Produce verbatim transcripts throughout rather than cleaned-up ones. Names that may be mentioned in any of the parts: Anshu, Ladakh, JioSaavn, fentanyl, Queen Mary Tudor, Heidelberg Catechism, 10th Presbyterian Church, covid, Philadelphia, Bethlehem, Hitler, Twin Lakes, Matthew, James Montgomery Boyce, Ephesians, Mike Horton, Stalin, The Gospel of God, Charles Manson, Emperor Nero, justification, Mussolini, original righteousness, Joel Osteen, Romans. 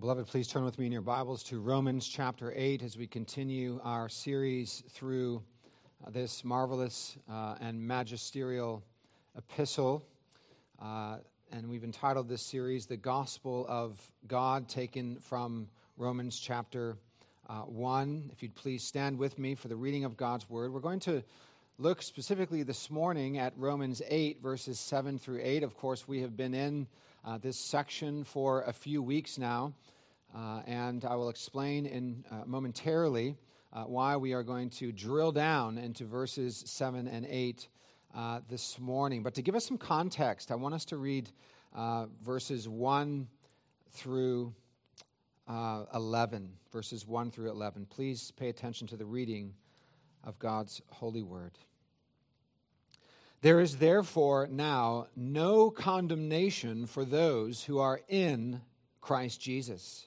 Beloved, please turn with me in your Bibles to Romans chapter eight as we continue our series through this marvelous uh, and magisterial epistle. Uh, and we've entitled this series, The Gospel of God, taken from Romans chapter uh, one. If you'd please stand with me for the reading of God's Word. We're going to look specifically this morning at Romans eight, verses seven through eight. Of course, we have been in Uh, this section for a few weeks now, uh, and I will explain in uh, momentarily uh, why we are going to drill down into verses seven and eight uh, this morning. But to give us some context, I want us to read uh, verses one through uh, eleven. Verses one through eleven. Please pay attention to the reading of God's holy word. There is therefore now no condemnation for those who are in Christ Jesus.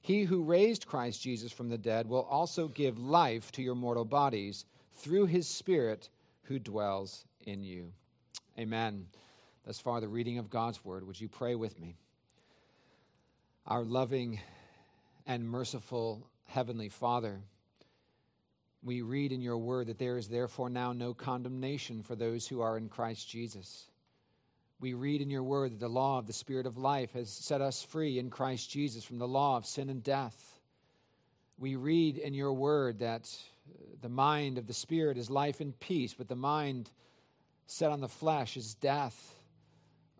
he who raised Christ Jesus from the dead will also give life to your mortal bodies through his Spirit who dwells in you. Amen. Thus far, the reading of God's word. Would you pray with me? Our loving and merciful Heavenly Father, we read in your word that there is therefore now no condemnation for those who are in Christ Jesus. We read in your word that the law of the Spirit of life has set us free in Christ Jesus from the law of sin and death. We read in your word that the mind of the Spirit is life and peace, but the mind set on the flesh is death.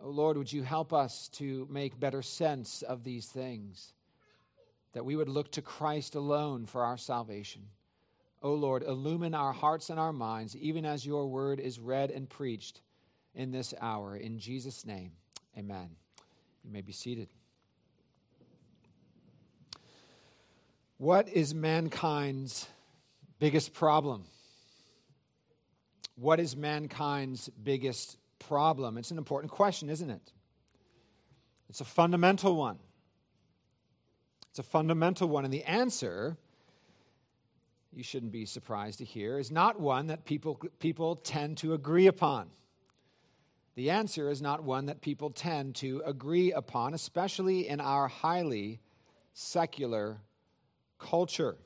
Oh Lord, would you help us to make better sense of these things, that we would look to Christ alone for our salvation. O Lord, illumine our hearts and our minds, even as your word is read and preached in this hour. In Jesus' name, amen. You may be seated. What is mankind's biggest problem? What is mankind's biggest problem? It's an important question, isn't it? It's a fundamental one. It's a fundamental one, and the answer, you shouldn't be surprised to hear, is not one that people people tend to agree upon. The answer is not one that people tend to agree upon, especially in our highly secular culture.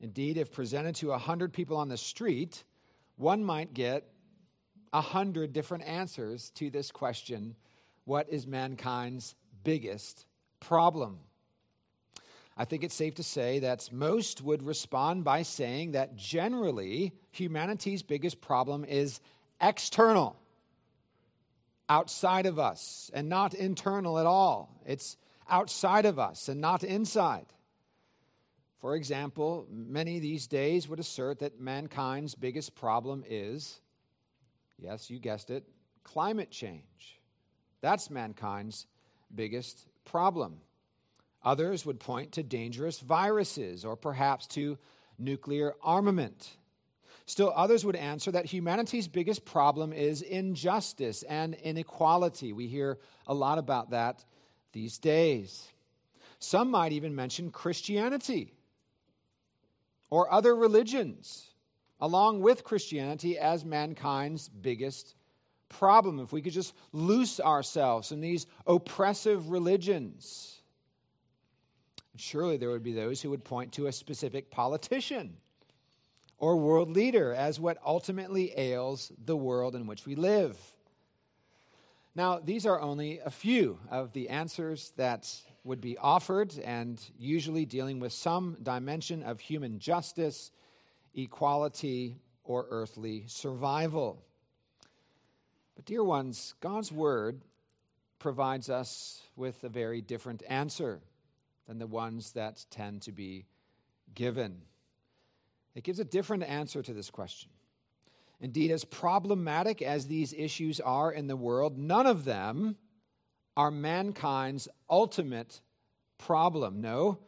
Indeed, if presented to a hundred people on the street, one might get a hundred different answers to this question: what is mankind's biggest problem? I think it's safe to say that most would respond by saying that generally humanity's biggest problem is external, outside of us, and not internal at all. It's outside of us and not inside. For example, many these days would assert that mankind's biggest problem is, yes, you guessed it, climate change. That's mankind's biggest problem. Others would point to dangerous viruses or perhaps to nuclear armament. Still others would answer that humanity's biggest problem is injustice and inequality. We hear a lot about that these days. Some might even mention Christianity or other religions, along with Christianity as mankind's biggest problem. If we could just loose ourselves from these oppressive religions, surely there would be those who would point to a specific politician or world leader as what ultimately ails the world in which we live. Now, these are only a few of the answers that would be offered, and usually dealing with some dimension of human justice, equality, or earthly survival. But dear ones, God's word provides us with a very different answer than the ones that tend to be given. It gives a different answer to this question. Indeed, as problematic as these issues are in the world, none of them are mankind's ultimate problem. No,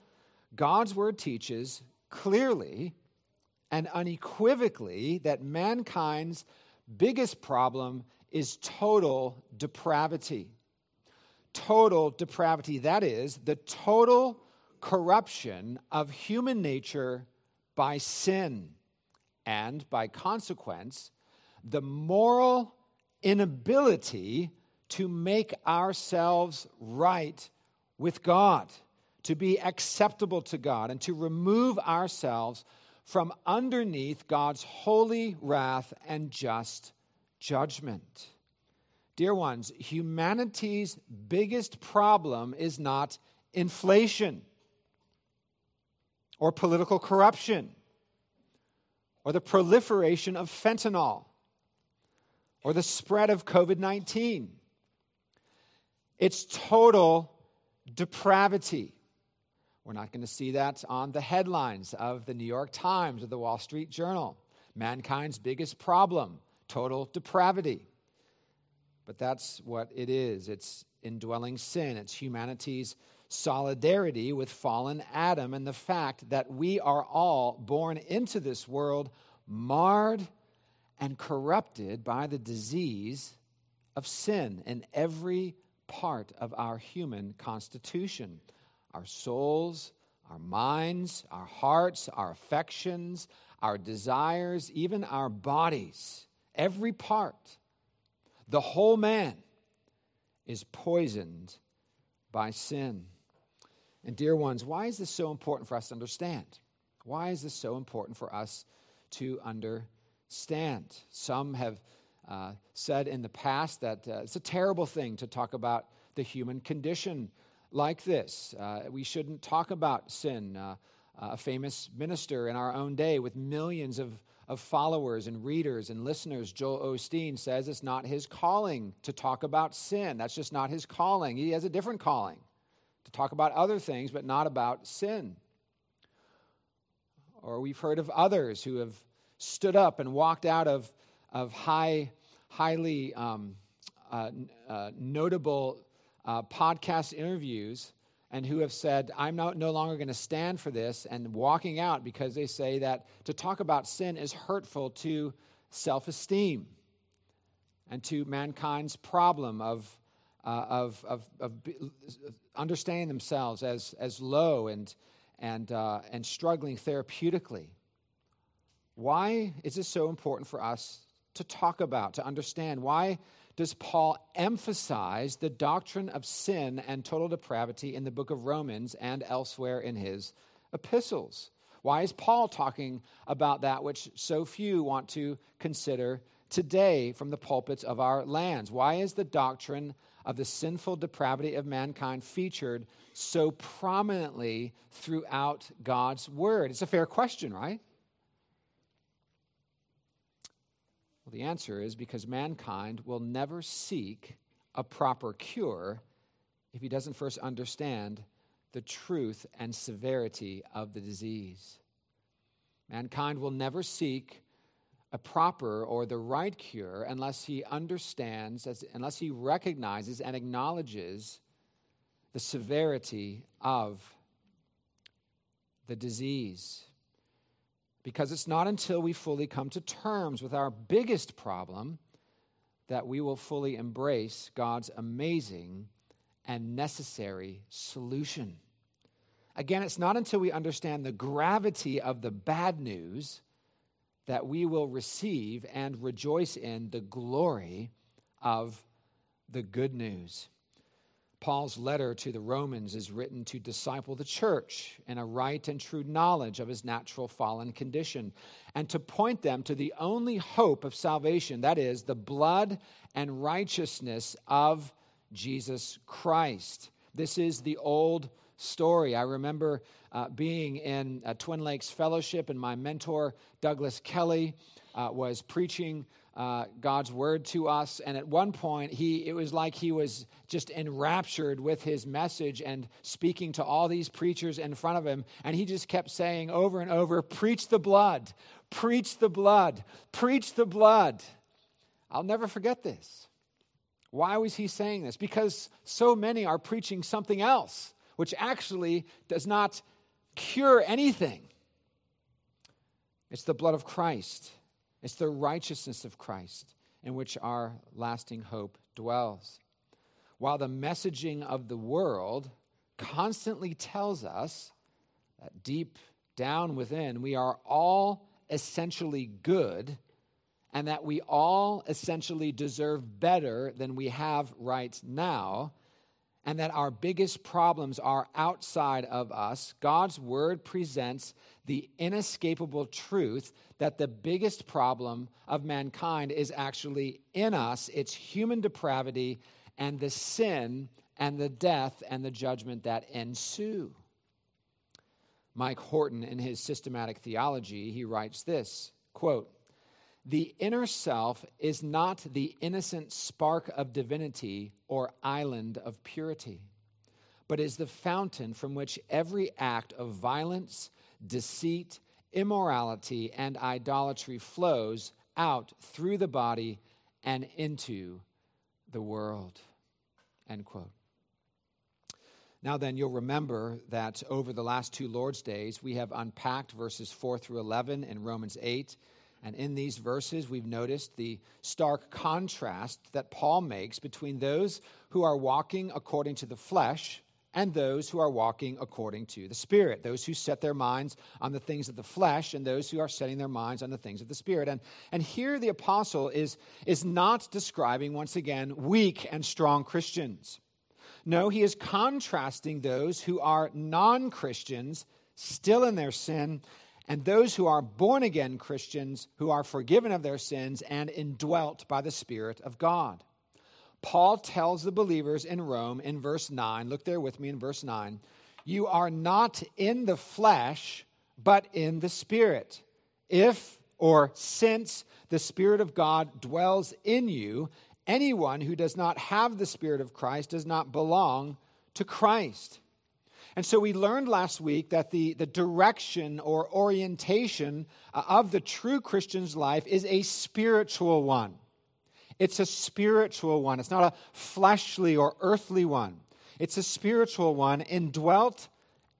God's word teaches clearly and unequivocally that mankind's biggest problem is total depravity. Total depravity, that is, the total corruption of human nature by sin, and by consequence, the moral inability to make ourselves right with God, to be acceptable to God, and to remove ourselves from underneath God's holy wrath and just judgment. Dear ones, humanity's biggest problem is not inflation or political corruption or the proliferation of fentanyl or the spread of covid nineteen. It's total depravity. We're not going to see that on the headlines of the New York Times or the Wall Street Journal. Mankind's biggest problem, total depravity. But that's what it is. It's indwelling sin. It's humanity's solidarity with fallen Adam and the fact that we are all born into this world marred and corrupted by the disease of sin in every part of our human constitution. Our souls, our minds, our hearts, our affections, our desires, even our bodies, every part, the whole man is poisoned by sin. And dear ones, why is this so important for us to understand? Why is this so important for us to understand? Some have uh, said in the past that uh, it's a terrible thing to talk about the human condition like this. Uh, we shouldn't talk about sin. Uh, a famous minister in our own day with millions of, of followers and readers and listeners, Joel Osteen, says it's not his calling to talk about sin. That's just not his calling. He has a different calling to talk about other things, but not about sin. Or we've heard of others who have stood up and walked out of, of high, highly um, uh, uh, notable Uh, podcast interviews and who have said, I'm not, no longer going to stand for this, and walking out because they say that to talk about sin is hurtful to self-esteem and to mankind's problem of uh, of, of, of understanding themselves as as low and and uh, and struggling therapeutically. Why is this so important for us to talk about, to understand? Why does Paul emphasize the doctrine of sin and total depravity in the book of Romans and elsewhere in his epistles? Why is Paul talking about that which so few want to consider today from the pulpits of our lands? Why is the doctrine of the sinful depravity of mankind featured so prominently throughout God's word? It's a fair question, right? Well, the answer is because mankind will never seek a proper cure if he doesn't first understand the truth and severity of the disease. Mankind will never seek a proper or the right cure unless he understands, unless he recognizes and acknowledges the severity of the disease. Because it's not until we fully come to terms with our biggest problem that we will fully embrace God's amazing and necessary solution. Again, it's not until we understand the gravity of the bad news that we will receive and rejoice in the glory of the good news. Paul's letter to the Romans is written to disciple the church in a right and true knowledge of his natural fallen condition and to point them to the only hope of salvation, that is, the blood and righteousness of Jesus Christ. This is the old story. I remember uh, being in a Twin Lakes fellowship, and my mentor, Douglas Kelly, uh, was preaching uh, God's word to us. And at one point, he it was like he was just enraptured with his message and speaking to all these preachers in front of him. And he just kept saying over and over, "Preach the blood, preach the blood, preach the blood." I'll never forget this. Why was he saying this? Because so many are preaching something else, which actually does not cure anything. It's the blood of Christ. It's the righteousness of Christ in which our lasting hope dwells. While the messaging of the world constantly tells us that deep down within we are all essentially good, and that we all essentially deserve better than we have right now, and that our biggest problems are outside of us, God's word presents the inescapable truth that the biggest problem of mankind is actually in us. It's human depravity and the sin and the death and the judgment that ensue. Mike Horton, in his systematic theology, he writes this, quote, "The inner self is not the innocent spark of divinity or island of purity, but is the fountain from which every act of violence, deceit, immorality, and idolatry flows out through the body and into the world." End quote. Now then, you'll remember that over the last two Lord's Days, we have unpacked verses four through eleven in Romans eight. And in these verses, we've noticed the stark contrast that Paul makes between those who are walking according to the flesh and those who are walking according to the Spirit, those who set their minds on the things of the flesh and those who are setting their minds on the things of the Spirit. And, and here the apostle is, is not describing, once again, weak and strong Christians. No, he is contrasting those who are non-Christians, still in their sin, and those who are born-again Christians who are forgiven of their sins and indwelt by the Spirit of God. Paul tells the believers in Rome in verse nine, look there with me in verse nine, "You are not in the flesh, but in the Spirit, if or since the Spirit of God dwells in you. Anyone who does not have the Spirit of Christ does not belong to Christ." And so we learned last week that the, the direction or orientation of the true Christian's life is a spiritual one. It's a spiritual one. It's not a fleshly or earthly one. It's a spiritual one, indwelt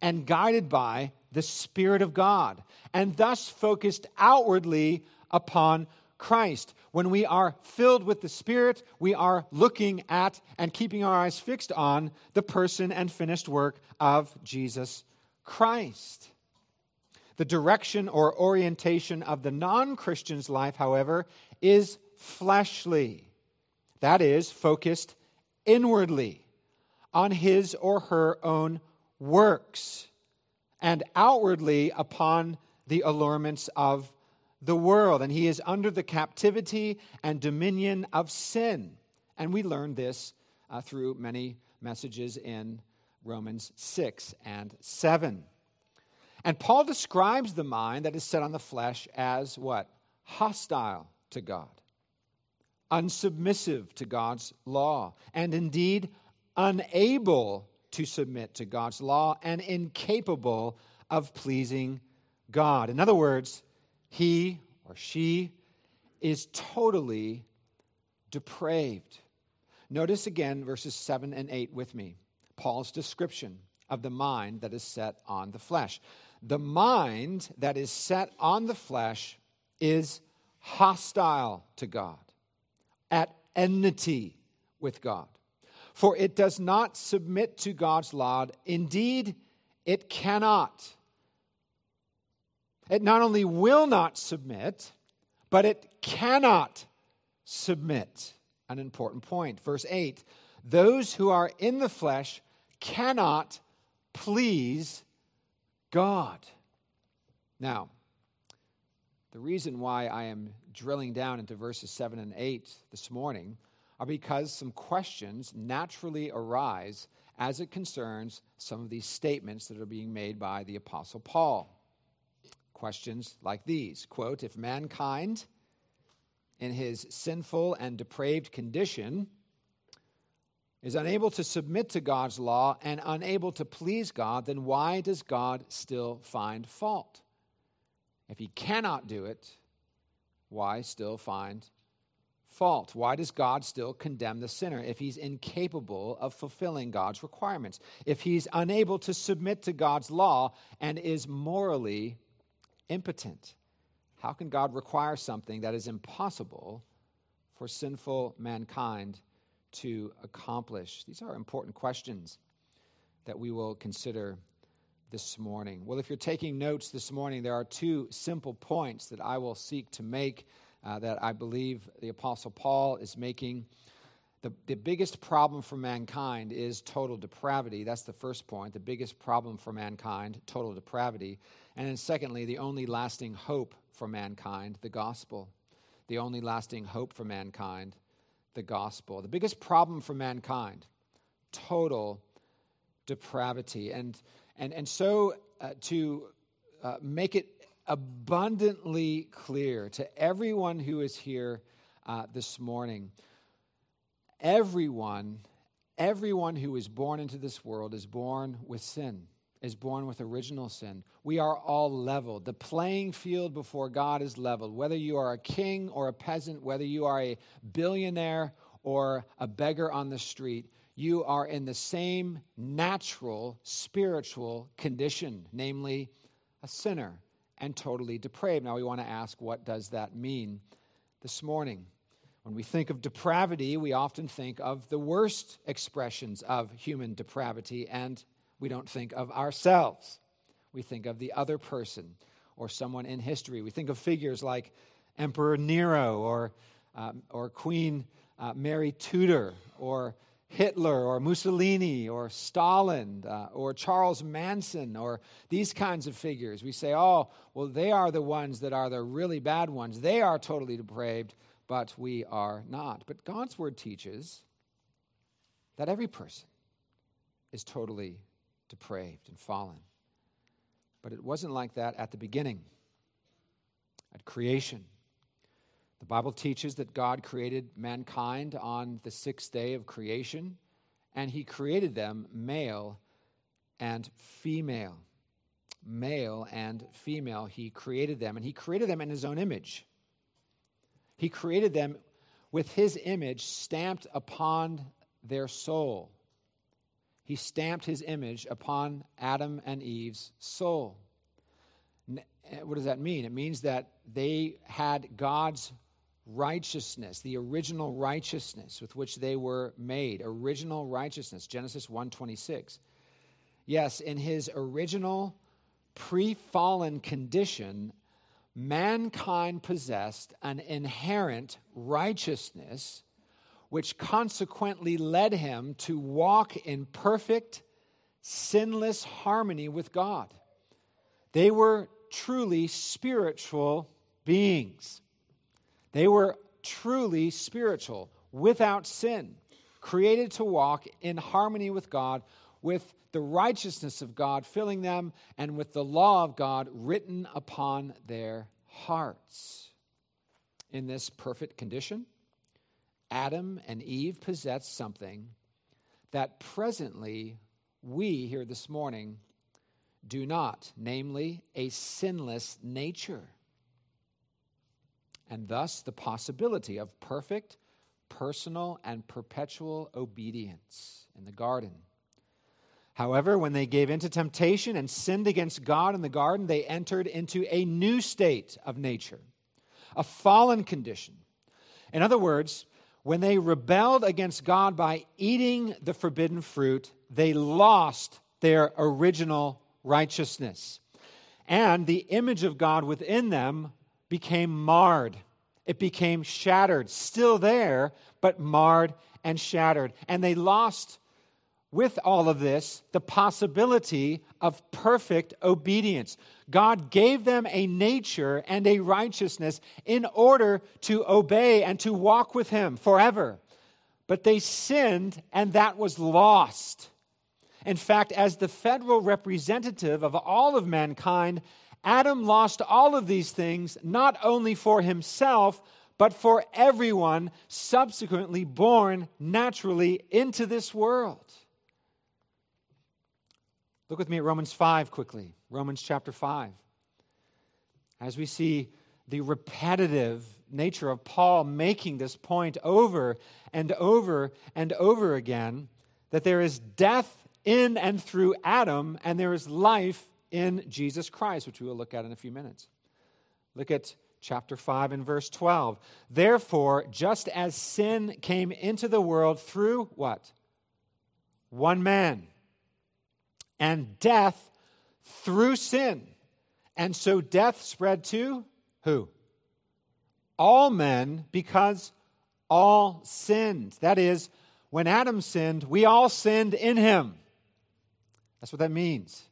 and guided by the Spirit of God, and thus focused outwardly upon Christ. When we are filled with the Spirit, we are looking at and keeping our eyes fixed on the person and finished work of Jesus Christ. The direction or orientation of the non-Christian's life, however, is fleshly. That is, focused inwardly on his or her own works and outwardly upon the allurements of the world, and he is under the captivity and dominion of sin. And we learned this uh, through many messages in Romans six and seven. And Paul describes the mind that is set on the flesh as what? Hostile to God, unsubmissive to God's law, and indeed unable to submit to God's law and incapable of pleasing God. In other words, he or she is totally depraved. Notice again verses seven and eight with me, Paul's description of the mind that is set on the flesh. The mind that is set on the flesh is hostile to God, at enmity with God, for it does not submit to God's law. Indeed, It cannot. It not only will not submit, but it cannot submit. An important point. Verse eight, those who are in the flesh cannot please God. Now, the reason why I am drilling down into verses seven and eight this morning are because some questions naturally arise as it concerns some of these statements that are being made by the Apostle Paul. Questions like these, quote, if mankind in his sinful and depraved condition is unable to submit to God's law and unable to please God, then why does God still find fault? If he cannot do it, why still find fault? Why does God still condemn the sinner if he's incapable of fulfilling God's requirements? If he's unable to submit to God's law and is morally impotent, how can God require something that is impossible for sinful mankind to accomplish? These are important questions that we will consider this morning. Well, if you're taking notes this morning, there are two simple points that I will seek to make uh, that I believe the Apostle Paul is making. The, the biggest problem for mankind is total depravity. That's the first point. The biggest problem for mankind, total depravity. And then secondly, the only lasting hope for mankind, the gospel. The only lasting hope for mankind, the gospel. The biggest problem for mankind, total depravity. And and and so uh, to uh, make it abundantly clear to everyone who is here uh, this morning, everyone, everyone who is born into this world is born with sin, is born with original sin. We are all leveled. The playing field before God is leveled. Whether you are a king or a peasant, whether you are a billionaire or a beggar on the street, you are in the same natural spiritual condition, namely a sinner and totally depraved. Now we want to ask, what does that mean this morning? When we think of depravity, we often think of the worst expressions of human depravity, and we don't think of ourselves. We think of the other person or someone in history. We think of figures like Emperor Nero or um, or Queen uh, Mary Tudor or Hitler or Mussolini or Stalin uh, or Charles Manson or these kinds of figures. We say, oh, well, they are the ones that are the really bad ones. They are totally depraved, but we are not. But God's word teaches that every person is totally depraved. depraved and fallen. But it wasn't like that at the beginning, at creation. The Bible teaches that God created mankind on the sixth day of creation, and he created them male and female. Male and female, he created them, and he created them in his own image. He created them with his image stamped upon their soul. He stamped his image upon Adam and Eve's soul. What does that mean? It means that they had God's righteousness, the original righteousness with which they were made, original righteousness, Genesis one twenty-six. Yes, in his original pre-fallen condition, mankind possessed an inherent righteousness which consequently led him to walk in perfect, sinless harmony with God. They were truly spiritual beings. They were truly spiritual, without sin, created to walk in harmony with God, with the righteousness of God filling them, and with the law of God written upon their hearts. In this perfect condition, Adam and Eve possessed something that presently we here this morning do not, namely a sinless nature, and thus the possibility of perfect, personal, and perpetual obedience in the garden. However, when they gave in to temptation and sinned against God in the garden, they entered into a new state of nature, a fallen condition. In other words, when they rebelled against God by eating the forbidden fruit, they lost their original righteousness. And the image of God within them became marred. It became shattered, still there, but marred and shattered. And they lost, with all of this, the possibility of perfect obedience. God gave them a nature and a righteousness in order to obey and to walk with Him forever. But they sinned, and that was lost. In fact, as the federal representative of all of mankind, Adam lost all of these things, not only for himself, but for everyone subsequently born naturally into this world. Look with me at Romans five quickly. Romans chapter five. As we see the repetitive nature of Paul making this point over and over and over again, that there is death in and through Adam, and there is life in Jesus Christ, which we will look at in a few minutes. Look at chapter five and verse twelve. Therefore, just as sin came into the world through what? One man. And death through sin. And so death spread to who? All men, because all sinned. That is, when Adam sinned, we all sinned in him. That's what that means.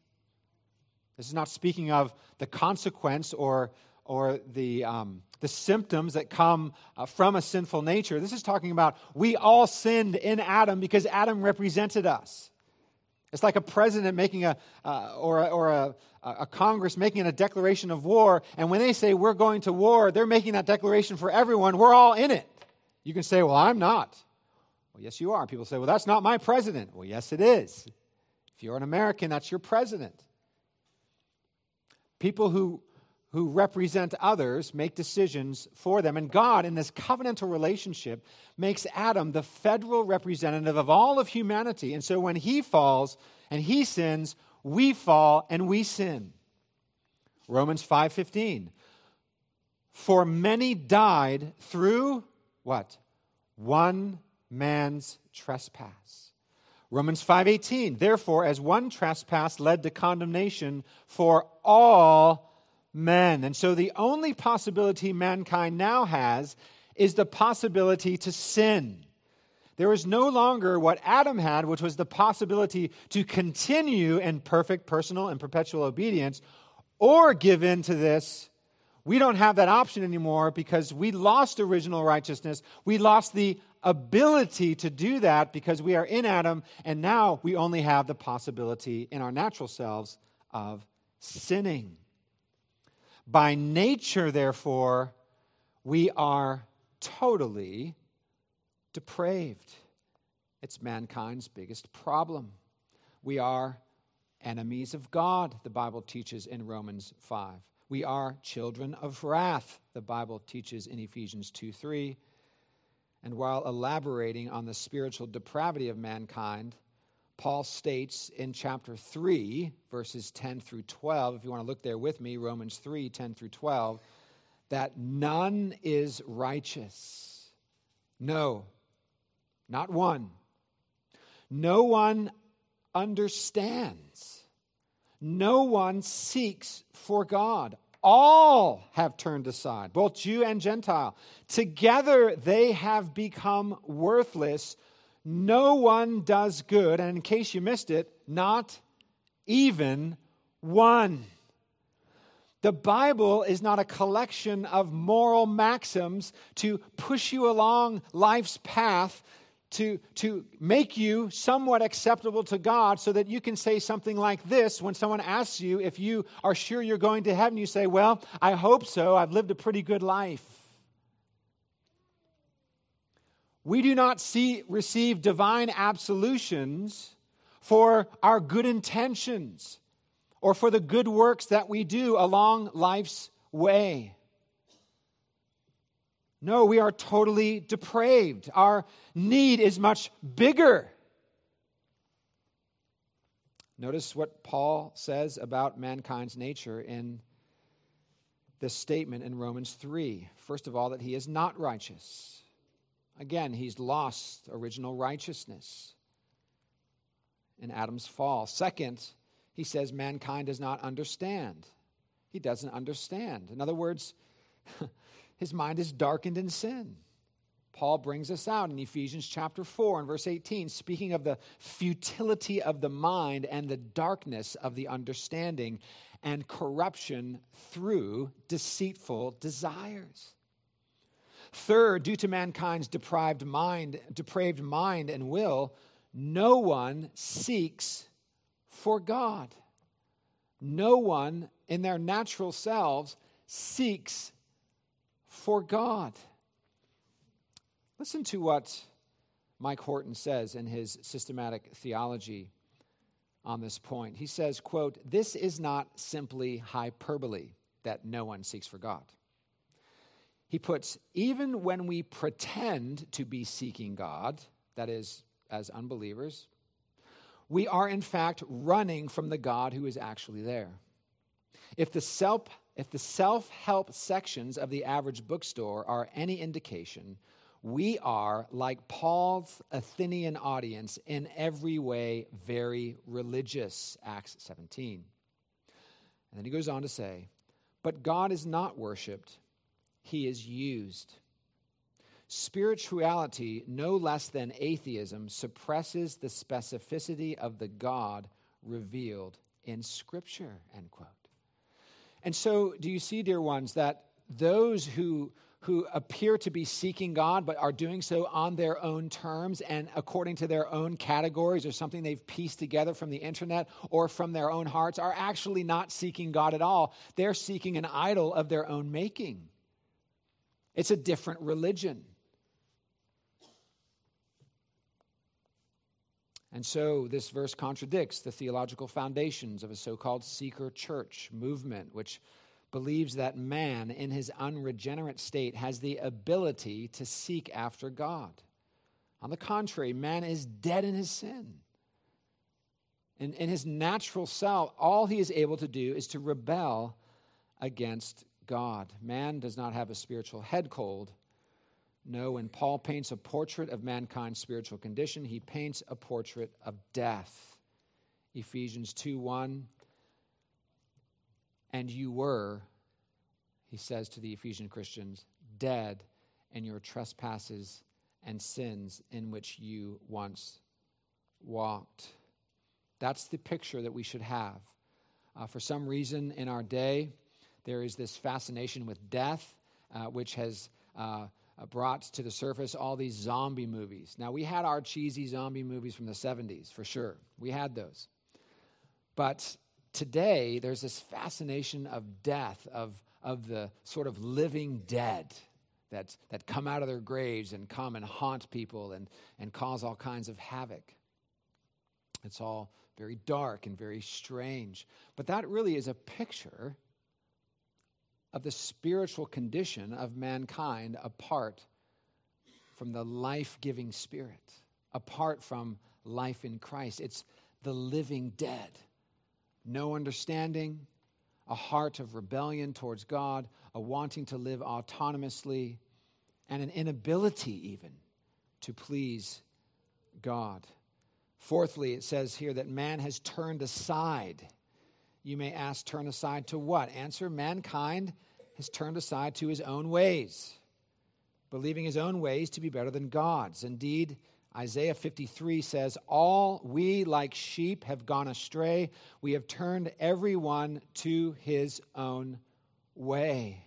This is not speaking of the consequence or, or the, um, the symptoms that come uh, from a sinful nature. This is talking about we all sinned in Adam because Adam represented us. It's like a president making a, uh, or, a or a a Congress making a declaration of war, and when they say we're going to war, they're making that declaration for everyone. We're all in it. You can say, well, I'm not. Well, yes, you are. People say, well, that's not my president. Well, yes, it is. If you're an American, that's your president. People who, who represent others make decisions for them, and God, in this covenantal relationship, makes Adam the federal representative of all of humanity. And so when he falls and he sins, we fall and we sin. Romans five fifteen. For many died through what? One man's trespass. Romans five eighteen. Therefore, as one trespass led to condemnation for all men. And so the only possibility mankind now has is the possibility to sin. There is no longer what Adam had, which was the possibility to continue in perfect personal and perpetual obedience or give in to this. We don't have that option anymore because we lost original righteousness. We lost the ability to do that because we are in Adam, and now we only have the possibility in our natural selves of sinning. By nature, therefore, we are totally depraved. It's mankind's biggest problem. We are enemies of God, the Bible teaches in Romans five. We are children of wrath, the Bible teaches in Ephesians two three. And while elaborating on the spiritual depravity of mankind, Paul states in chapter three, verses ten through twelve, if you want to look there with me, Romans three, ten through twelve, that none is righteous. No, not one. No one understands. No one seeks for God. All have turned aside, both Jew and Gentile. Together they have become worthless. No one does good, and in case you missed it, not even one. The Bible is not a collection of moral maxims to push you along life's path to, to make you somewhat acceptable to God so that you can say something like this when someone asks you if you are sure you're going to heaven. You say, well, I hope so. I've lived a pretty good life. We do not see, receive divine absolutions for our good intentions or for the good works that we do along life's way. No, we are totally depraved. Our need is much bigger. Notice what Paul says about mankind's nature in this statement in Romans three. First of all, that he is not righteous. Again, he's lost original righteousness in Adam's fall. Second, He says mankind does not understand. He doesn't understand. In other words, his mind is darkened in sin. Paul brings us out in Ephesians chapter four and verse eighteen, speaking of the futility of the mind and the darkness of the understanding and corruption through deceitful desires. Third, due to mankind's deprived mind, depraved mind and will, no one seeks for God. No one in their natural selves seeks for God. Listen to what Mike Horton says in his systematic theology on this point. He says, quote, "This is not simply hyperbole that no one seeks for God." He puts, even when we pretend to be seeking God, that is, as unbelievers, we are in fact running from the God who is actually there. If the self, if the self-help sections of the average bookstore are any indication, we are, like Paul's Athenian audience, in every way very religious, Acts seventeen. And then he goes on to say, but God is not worshipped, he is used. Spirituality, no less than atheism, suppresses the specificity of the God revealed in Scripture, end quote. And so, do you see, dear ones, that those who... who appear to be seeking God but are doing so on their own terms and according to their own categories or something they've pieced together from the internet or from their own hearts are actually not seeking God at all. They're seeking an idol of their own making. It's a different religion. And so this verse contradicts the theological foundations of a so-called seeker church movement, which believes that man in his unregenerate state has the ability to seek after God. On the contrary, man is dead in his sin. In, in his natural self, all he is able to do is to rebel against God. Man does not have a spiritual head cold. No, when Paul paints a portrait of mankind's spiritual condition, he paints a portrait of death. Ephesians two one. And you were, he says to the Ephesian Christians, dead in your trespasses and sins in which you once walked. That's the picture that we should have. Uh, for some reason in our day, there is this fascination with death, uh, which has uh, brought to the surface all these zombie movies. Now, we had our cheesy zombie movies from the seventies, for sure. We had those. But today, there's this fascination of death, of, of the sort of living dead that, that come out of their graves and come and haunt people and, and cause all kinds of havoc. It's all very dark and very strange. But that really is a picture of the spiritual condition of mankind apart from the life-giving Spirit, apart from life in Christ. It's the living dead. No understanding, a heart of rebellion towards God, a wanting to live autonomously, and an inability even to please God. Fourthly, it says here that man has turned aside. You may ask, turn aside to what? Answer, mankind has turned aside to his own ways, believing his own ways to be better than God's. Indeed, Isaiah fifty-three says, all we like sheep have gone astray. We have turned everyone to his own way.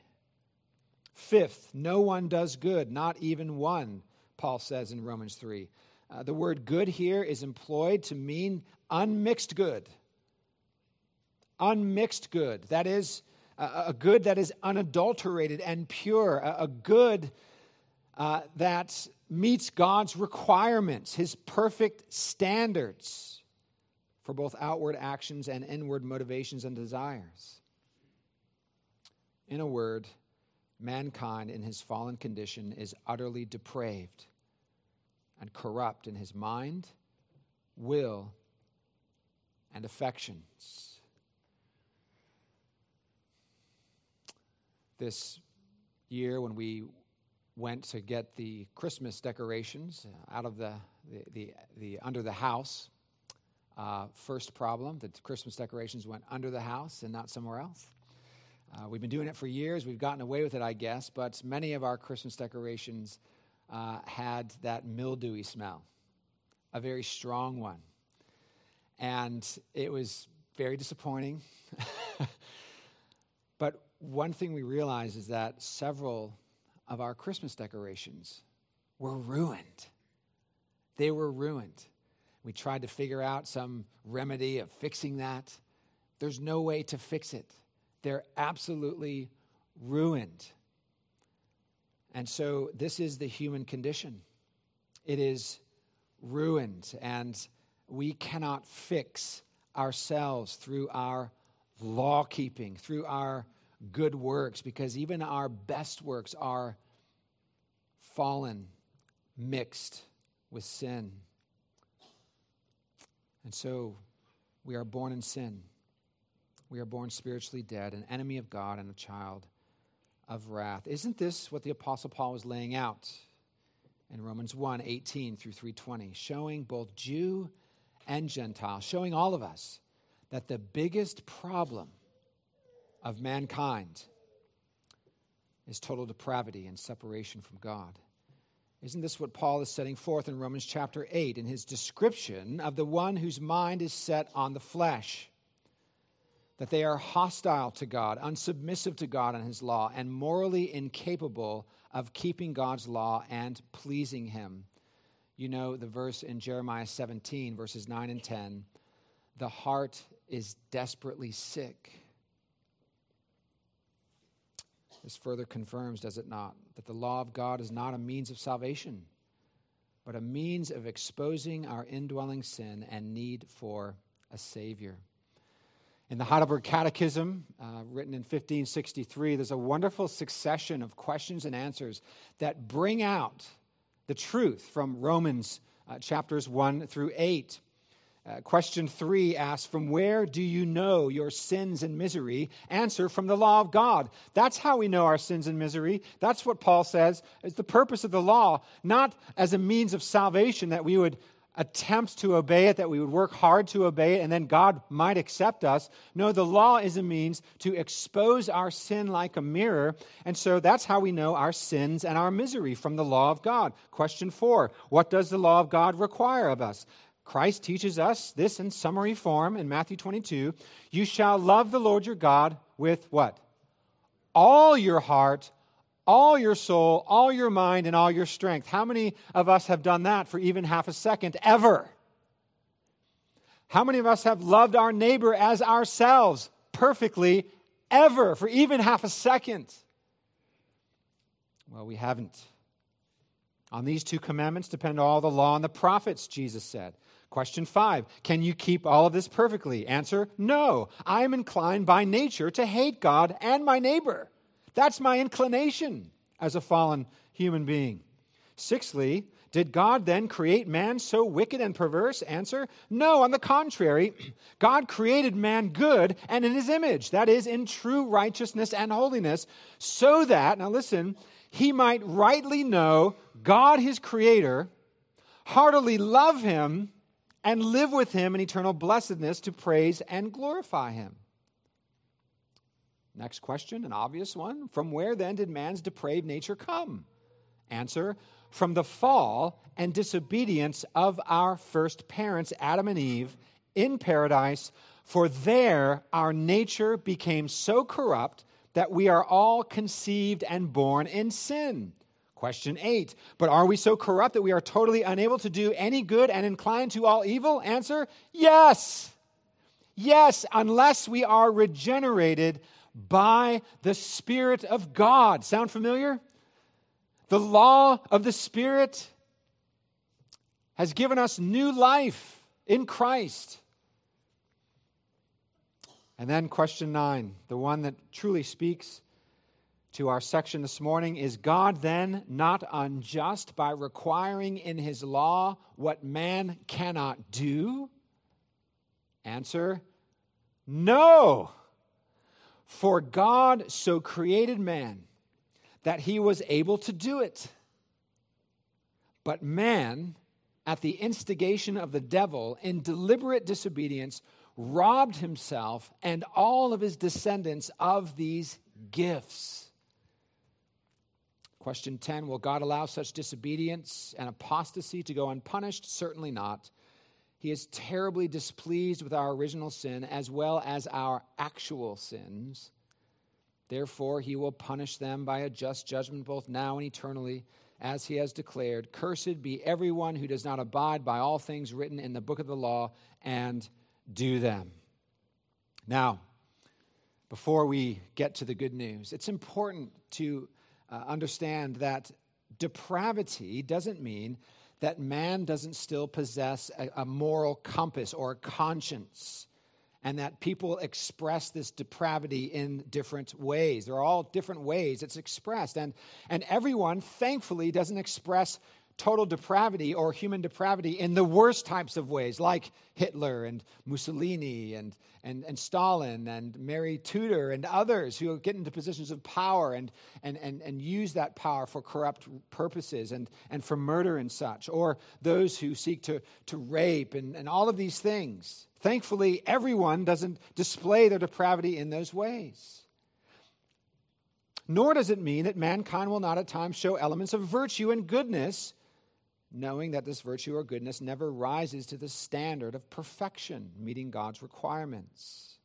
Fifth, no one does good, not even one, Paul says in Romans three. Uh, the word good here is employed to mean unmixed good. Unmixed good. That is uh, a good that is unadulterated and pure. A, a good uh, that meets God's requirements, his perfect standards for both outward actions and inward motivations and desires. In a word, mankind in his fallen condition is utterly depraved and corrupt in his mind, will, and affections. This year when we went to get the Christmas decorations out of the the, the, the under the house. Uh, first problem, the Christmas decorations went under the house and not somewhere else. Uh, we've been doing it for years. We've gotten away with it, I guess, but many of our Christmas decorations uh, had that mildewy smell, a very strong one. And it was very disappointing. But one thing we realized is that several of our Christmas decorations were ruined. They were ruined. We tried to figure out some remedy of fixing that. There's no way to fix it. They're absolutely ruined. And so this is the human condition. It is ruined, and we cannot fix ourselves through our law-keeping, through our good works, because even our best works are fallen, mixed with sin. And so we are born in sin. We are born spiritually dead, an enemy of God and a child of wrath. Isn't this what the Apostle Paul was laying out in Romans one, eighteen through three twenty, showing both Jew and Gentile, showing all of us that the biggest problem of mankind is total depravity and separation from God. Isn't this what Paul is setting forth in Romans chapter eight in his description of the one whose mind is set on the flesh, that they are hostile to God, unsubmissive to God and his law, and morally incapable of keeping God's law and pleasing him? You know the verse in Jeremiah seventeen, verses nine and ten, the heart is desperately sick. This further confirms, does it not, that the law of God is not a means of salvation, but a means of exposing our indwelling sin and need for a Savior. In the Heidelberg Catechism, uh, written in fifteen sixty-three, there's a wonderful succession of questions and answers that bring out the truth from Romans uh, chapters one through eight. Uh, question three asks, from where do you know your sins and misery? Answer, from the law of God. That's how we know our sins and misery. That's what Paul says is the purpose of the law, not as a means of salvation that we would attempt to obey it, that we would work hard to obey it, and then God might accept us. No, the law is a means to expose our sin like a mirror, and so that's how we know our sins and our misery, from the law of God. Question four, what does the law of God require of us? Christ teaches us this in summary form in Matthew twenty-two. You shall love the Lord your God with what? All your heart, all your soul, all your mind, and all your strength. How many of us have done that for even half a second ever? How many of us have loved our neighbor as ourselves perfectly ever for even half a second? Well, we haven't. On these two commandments depend all the law and the prophets, Jesus said. Question five, can you keep all of this perfectly? Answer, no. I am inclined by nature to hate God and my neighbor. That's my inclination as a fallen human being. Sixthly, did God then create man so wicked and perverse? Answer, no. On the contrary, God created man good and in his image, that is, in true righteousness and holiness, so that, now listen, he might rightly know God, his creator, heartily love him, and live with him in eternal blessedness to praise and glorify him. Next question, an obvious one. From where then did man's depraved nature come? Answer, from the fall and disobedience of our first parents, Adam and Eve, in paradise, for there our nature became so corrupt that we are all conceived and born in sin. Question eight, but are we so corrupt that we are totally unable to do any good and inclined to all evil? Answer, yes. Yes, unless we are regenerated by the Spirit of God. Sound familiar? The law of the Spirit has given us new life in Christ. And then question nine, the one that truly speaks to our section this morning, is God then not unjust by requiring in his law what man cannot do? Answer, no. For God so created man that he was able to do it. But man at the instigation of the devil, in deliberate disobedience, robbed himself and all of his descendants of these gifts. Question ten, will God allow such disobedience and apostasy to go unpunished? Certainly not. He is terribly displeased with our original sin as well as our actual sins. Therefore, he will punish them by a just judgment both now and eternally, as he has declared. Cursed be everyone who does not abide by all things written in the book of the law and do them. Now, before we get to the good news, it's important to uh, understand that depravity doesn't mean that man doesn't still possess a, a moral compass or a conscience, and that people express this depravity in different ways. There are all different ways it's expressed. And, and everyone, thankfully, doesn't express total depravity or human depravity in the worst types of ways, like Hitler and Mussolini and, and, and Stalin and Mary Tudor and others who get into positions of power and, and, and, and use that power for corrupt purposes and, and for murder and such, or those who seek to, to rape and, and all of these things. Thankfully, everyone doesn't display their depravity in those ways. Nor does it mean that mankind will not at times show elements of virtue and goodness, knowing that this virtue or goodness never rises to the standard of perfection, meeting God's requirements.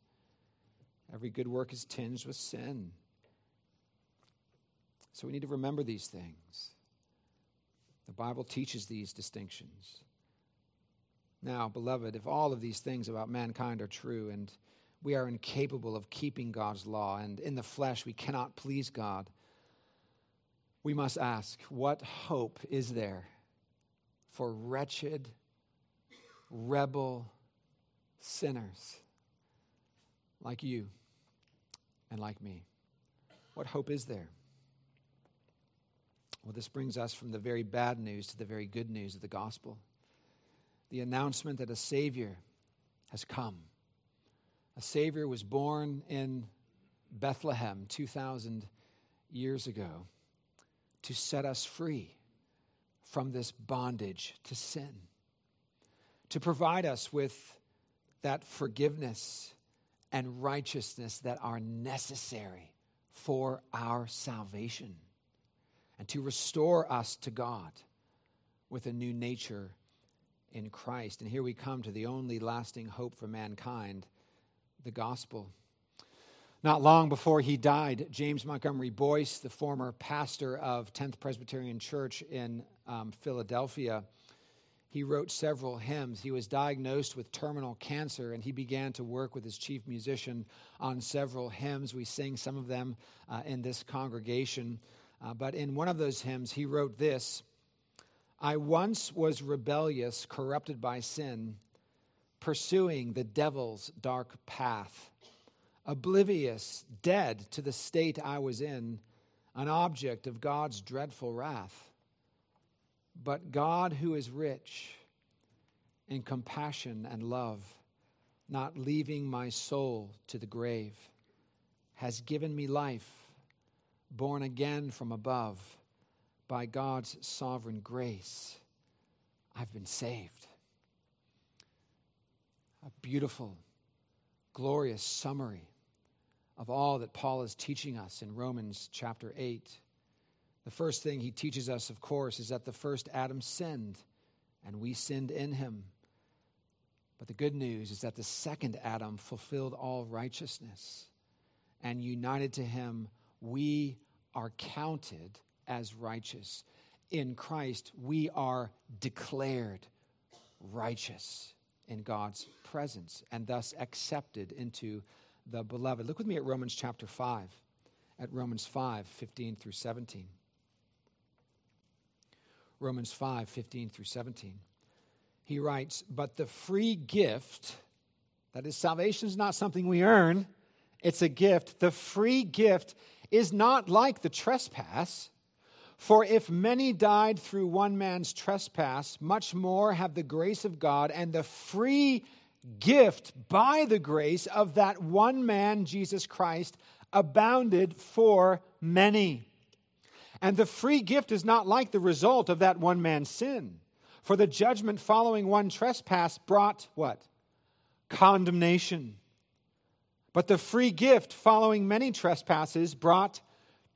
Every good work is tinged with sin. So we need to remember these things. The Bible teaches these distinctions. Now, beloved, if all of these things about mankind are true and we are incapable of keeping God's law, and in the flesh we cannot please God, we must ask, what hope is there for wretched, rebel sinners like you and like me? What hope is there? Well, this brings us from the very bad news to the very good news of the gospel. The announcement that a Savior has come. A Savior was born in Bethlehem two thousand years ago to set us free from this bondage to sin, to provide us with that forgiveness and righteousness that are necessary for our salvation, and to restore us to God with a new nature in Christ. And here we come to the only lasting hope for mankind, the gospel. Not long before he died, James Montgomery Boyce, the former pastor of tenth Presbyterian Church in um, Philadelphia, he wrote several hymns. He was diagnosed with terminal cancer, and he began to work with his chief musician on several hymns. We sing some of them uh, in this congregation. Uh, but in one of those hymns, he wrote this: I once was rebellious, corrupted by sin, pursuing the devil's dark path, oblivious, dead to the state I was in, an object of God's dreadful wrath. But God, who is rich in compassion and love, not leaving my soul to the grave, has given me life, born again from above. By God's sovereign grace, I've been saved. A beautiful, glorious summary of all that Paul is teaching us in Romans chapter eight. The first thing he teaches us, of course, is that the first Adam sinned, and we sinned in him. But the good news is that the second Adam fulfilled all righteousness, and united to him, we are counted as righteous. In Christ, we are declared righteous in God's presence, and thus accepted into the beloved. Look with me at Romans chapter five, at Romans five, fifteen through seventeen. Romans five, fifteen through seventeen. He writes, but the free gift, that is, salvation is not something we earn, it's a gift. The free gift is not like the trespass. For if many died through one man's trespass, much more have the grace of God and the free gift by the grace of that one man, Jesus Christ, abounded for many. And the free gift is not like the result of that one man's sin. For the judgment following one trespass brought what? Condemnation. But the free gift following many trespasses brought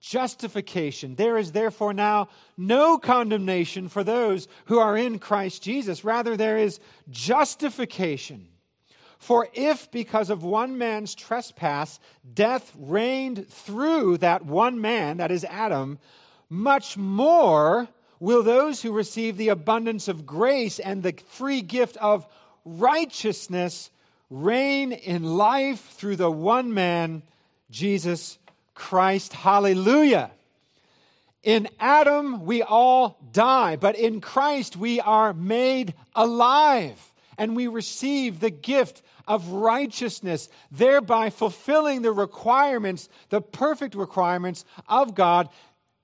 justification. There is therefore now no condemnation for those who are in Christ Jesus. Rather, there is justification. For if because of one man's trespass, death reigned through that one man, that is Adam, much more will those who receive the abundance of grace and the free gift of righteousness reign in life through the one man, Jesus Christ. Hallelujah. In Adam, we all die, but in Christ, we are made alive and we receive the gift of righteousness, thereby fulfilling the requirements, the perfect requirements of God,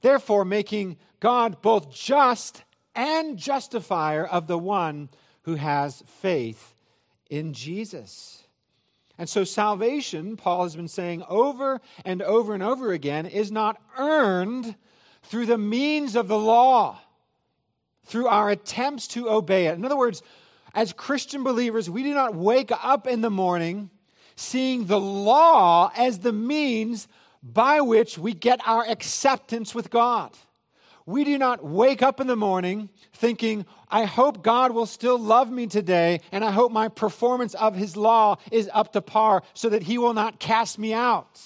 therefore making God both just and justifier of the one who has faith in Jesus. And so salvation, Paul has been saying over and over and over again, is not earned through the means of the law, through our attempts to obey it. In other words, as Christian believers, we do not wake up in the morning seeing the law as the means by which we get our acceptance with God. We do not wake up in the morning thinking, I hope God will still love me today, and I hope my performance of his law is up to par so that he will not cast me out.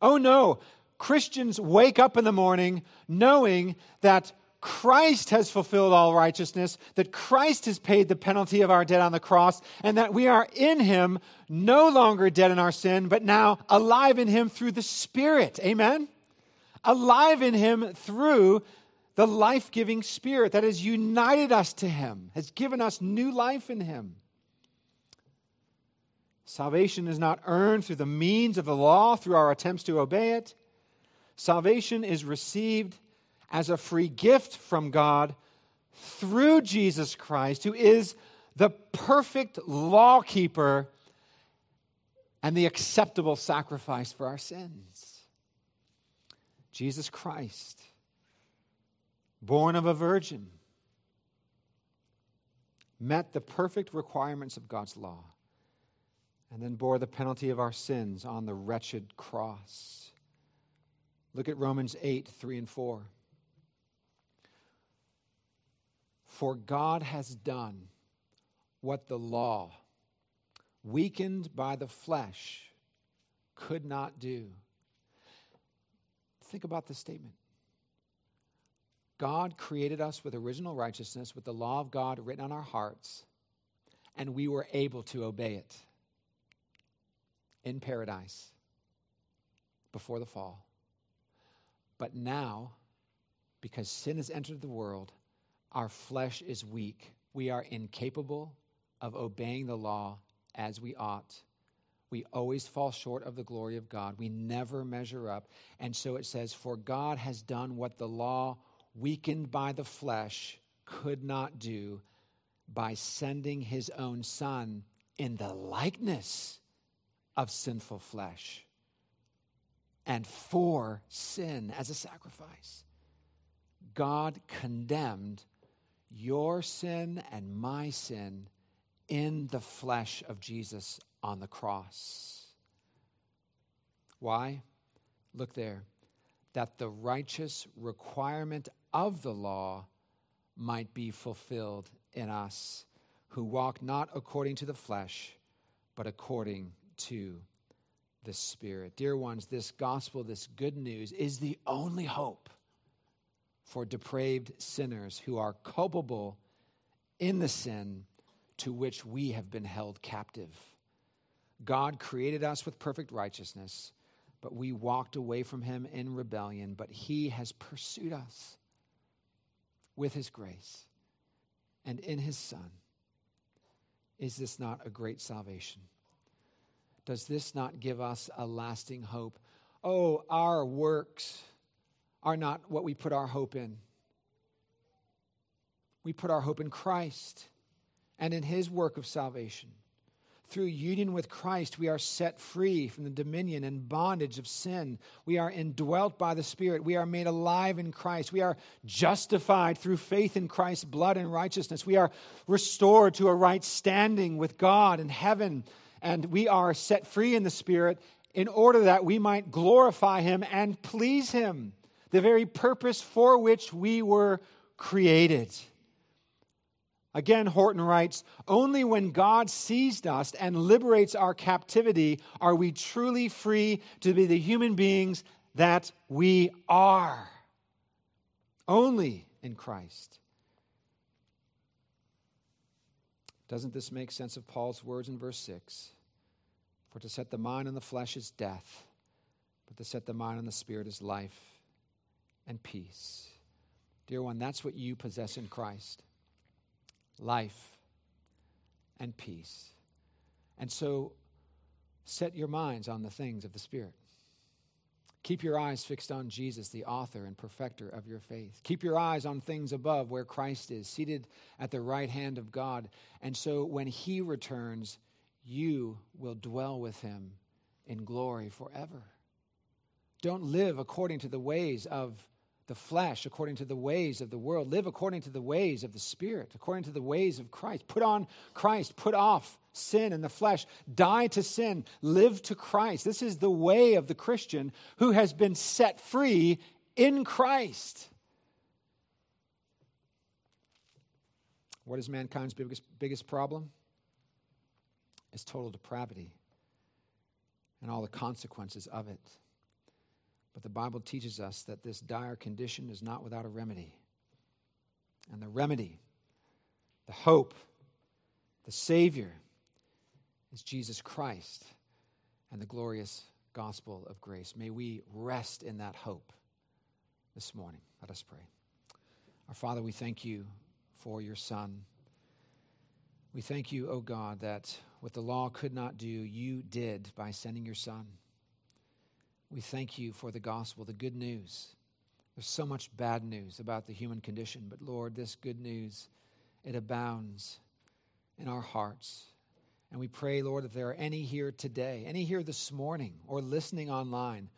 Oh no, Christians wake up in the morning knowing that Christ has fulfilled all righteousness, that Christ has paid the penalty of our debt on the cross, and that we are in him, no longer dead in our sin, but now alive in him through the Spirit. Amen? Alive in him through the life-giving Spirit that has united us to him, has given us new life in him. Salvation is not earned through the means of the law, through our attempts to obey it. Salvation is received as a free gift from God through Jesus Christ, who is the perfect law keeper and the acceptable sacrifice for our sins. Jesus Christ, born of a virgin, met the perfect requirements of God's law and then bore the penalty of our sins on the wretched cross. Look at Romans eight, three and four. For God has done what the law, weakened by the flesh, could not do. Think about this statement. God created us with original righteousness, with the law of God written on our hearts, and we were able to obey it in paradise before the fall. But now, because sin has entered the world, our flesh is weak. We are incapable of obeying the law as we ought. We always fall short of the glory of God. We never measure up. And so it says, for God has done what the law, weakened by the flesh, could not do by sending his own Son in the likeness of sinful flesh and for sin as a sacrifice. God condemned your sin and my sin in the flesh of Jesus on the cross. Why? Look there. That the righteous requirement of the law might be fulfilled in us who walk not according to the flesh, but according to the Spirit. Dear ones, this gospel, this good news is the only hope for depraved sinners who are culpable in the sin to which we have been held captive. God created us with perfect righteousness, but we walked away from him in rebellion, but he has pursued us with his grace and in his Son. Is this not a great salvation? Does this not give us a lasting hope? Oh, our works are not what we put our hope in. We put our hope in Christ and in his work of salvation. Through union with Christ, we are set free from the dominion and bondage of sin. We are indwelt by the Spirit. We are made alive in Christ. We are justified through faith in Christ's blood and righteousness. We are restored to a right standing with God in heaven. And we are set free in the Spirit in order that we might glorify Him and please Him, the very purpose for which we were created. Again, Horton writes, only when God seized us and liberates our captivity are we truly free to be the human beings that we are. Only in Christ. Doesn't this make sense of Paul's words in verse six? For to set the mind on the flesh is death, but to set the mind on the Spirit is life and peace. Dear one, that's what you possess in Christ. Life and peace. And so set your minds on the things of the Spirit. Keep your eyes fixed on Jesus, the author and perfecter of your faith. Keep your eyes on things above where Christ is, seated at the right hand of God. And so when He returns, you will dwell with Him in glory forever. Don't live according to the ways of the flesh, according to the ways of the world. Live according to the ways of the Spirit, according to the ways of Christ. Put on Christ, put off sin and the flesh. Die to sin, live to Christ. This is the way of the Christian who has been set free in Christ. What is mankind's biggest, biggest problem? It's total depravity and all the consequences of it. But the Bible teaches us that this dire condition is not without a remedy. And the remedy, the hope, the Savior is Jesus Christ and the glorious gospel of grace. May we rest in that hope this morning. Let us pray. Our Father, we thank you for your Son. We thank you, O God, that what the law could not do, you did by sending your Son. We thank you for the gospel, the good news. There's so much bad news about the human condition, but Lord, this good news, it abounds in our hearts. And we pray, Lord, that there are any here today, any here this morning or listening online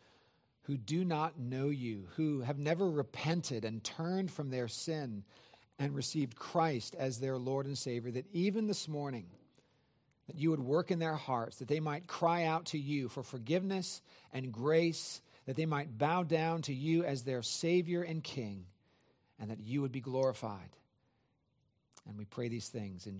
who do not know you, who have never repented and turned from their sin and received Christ as their Lord and Savior, that even this morning, that you would work in their hearts, that they might cry out to you for forgiveness and grace, that they might bow down to you as their Savior and King, and that you would be glorified. And we pray these things in Jesus' name.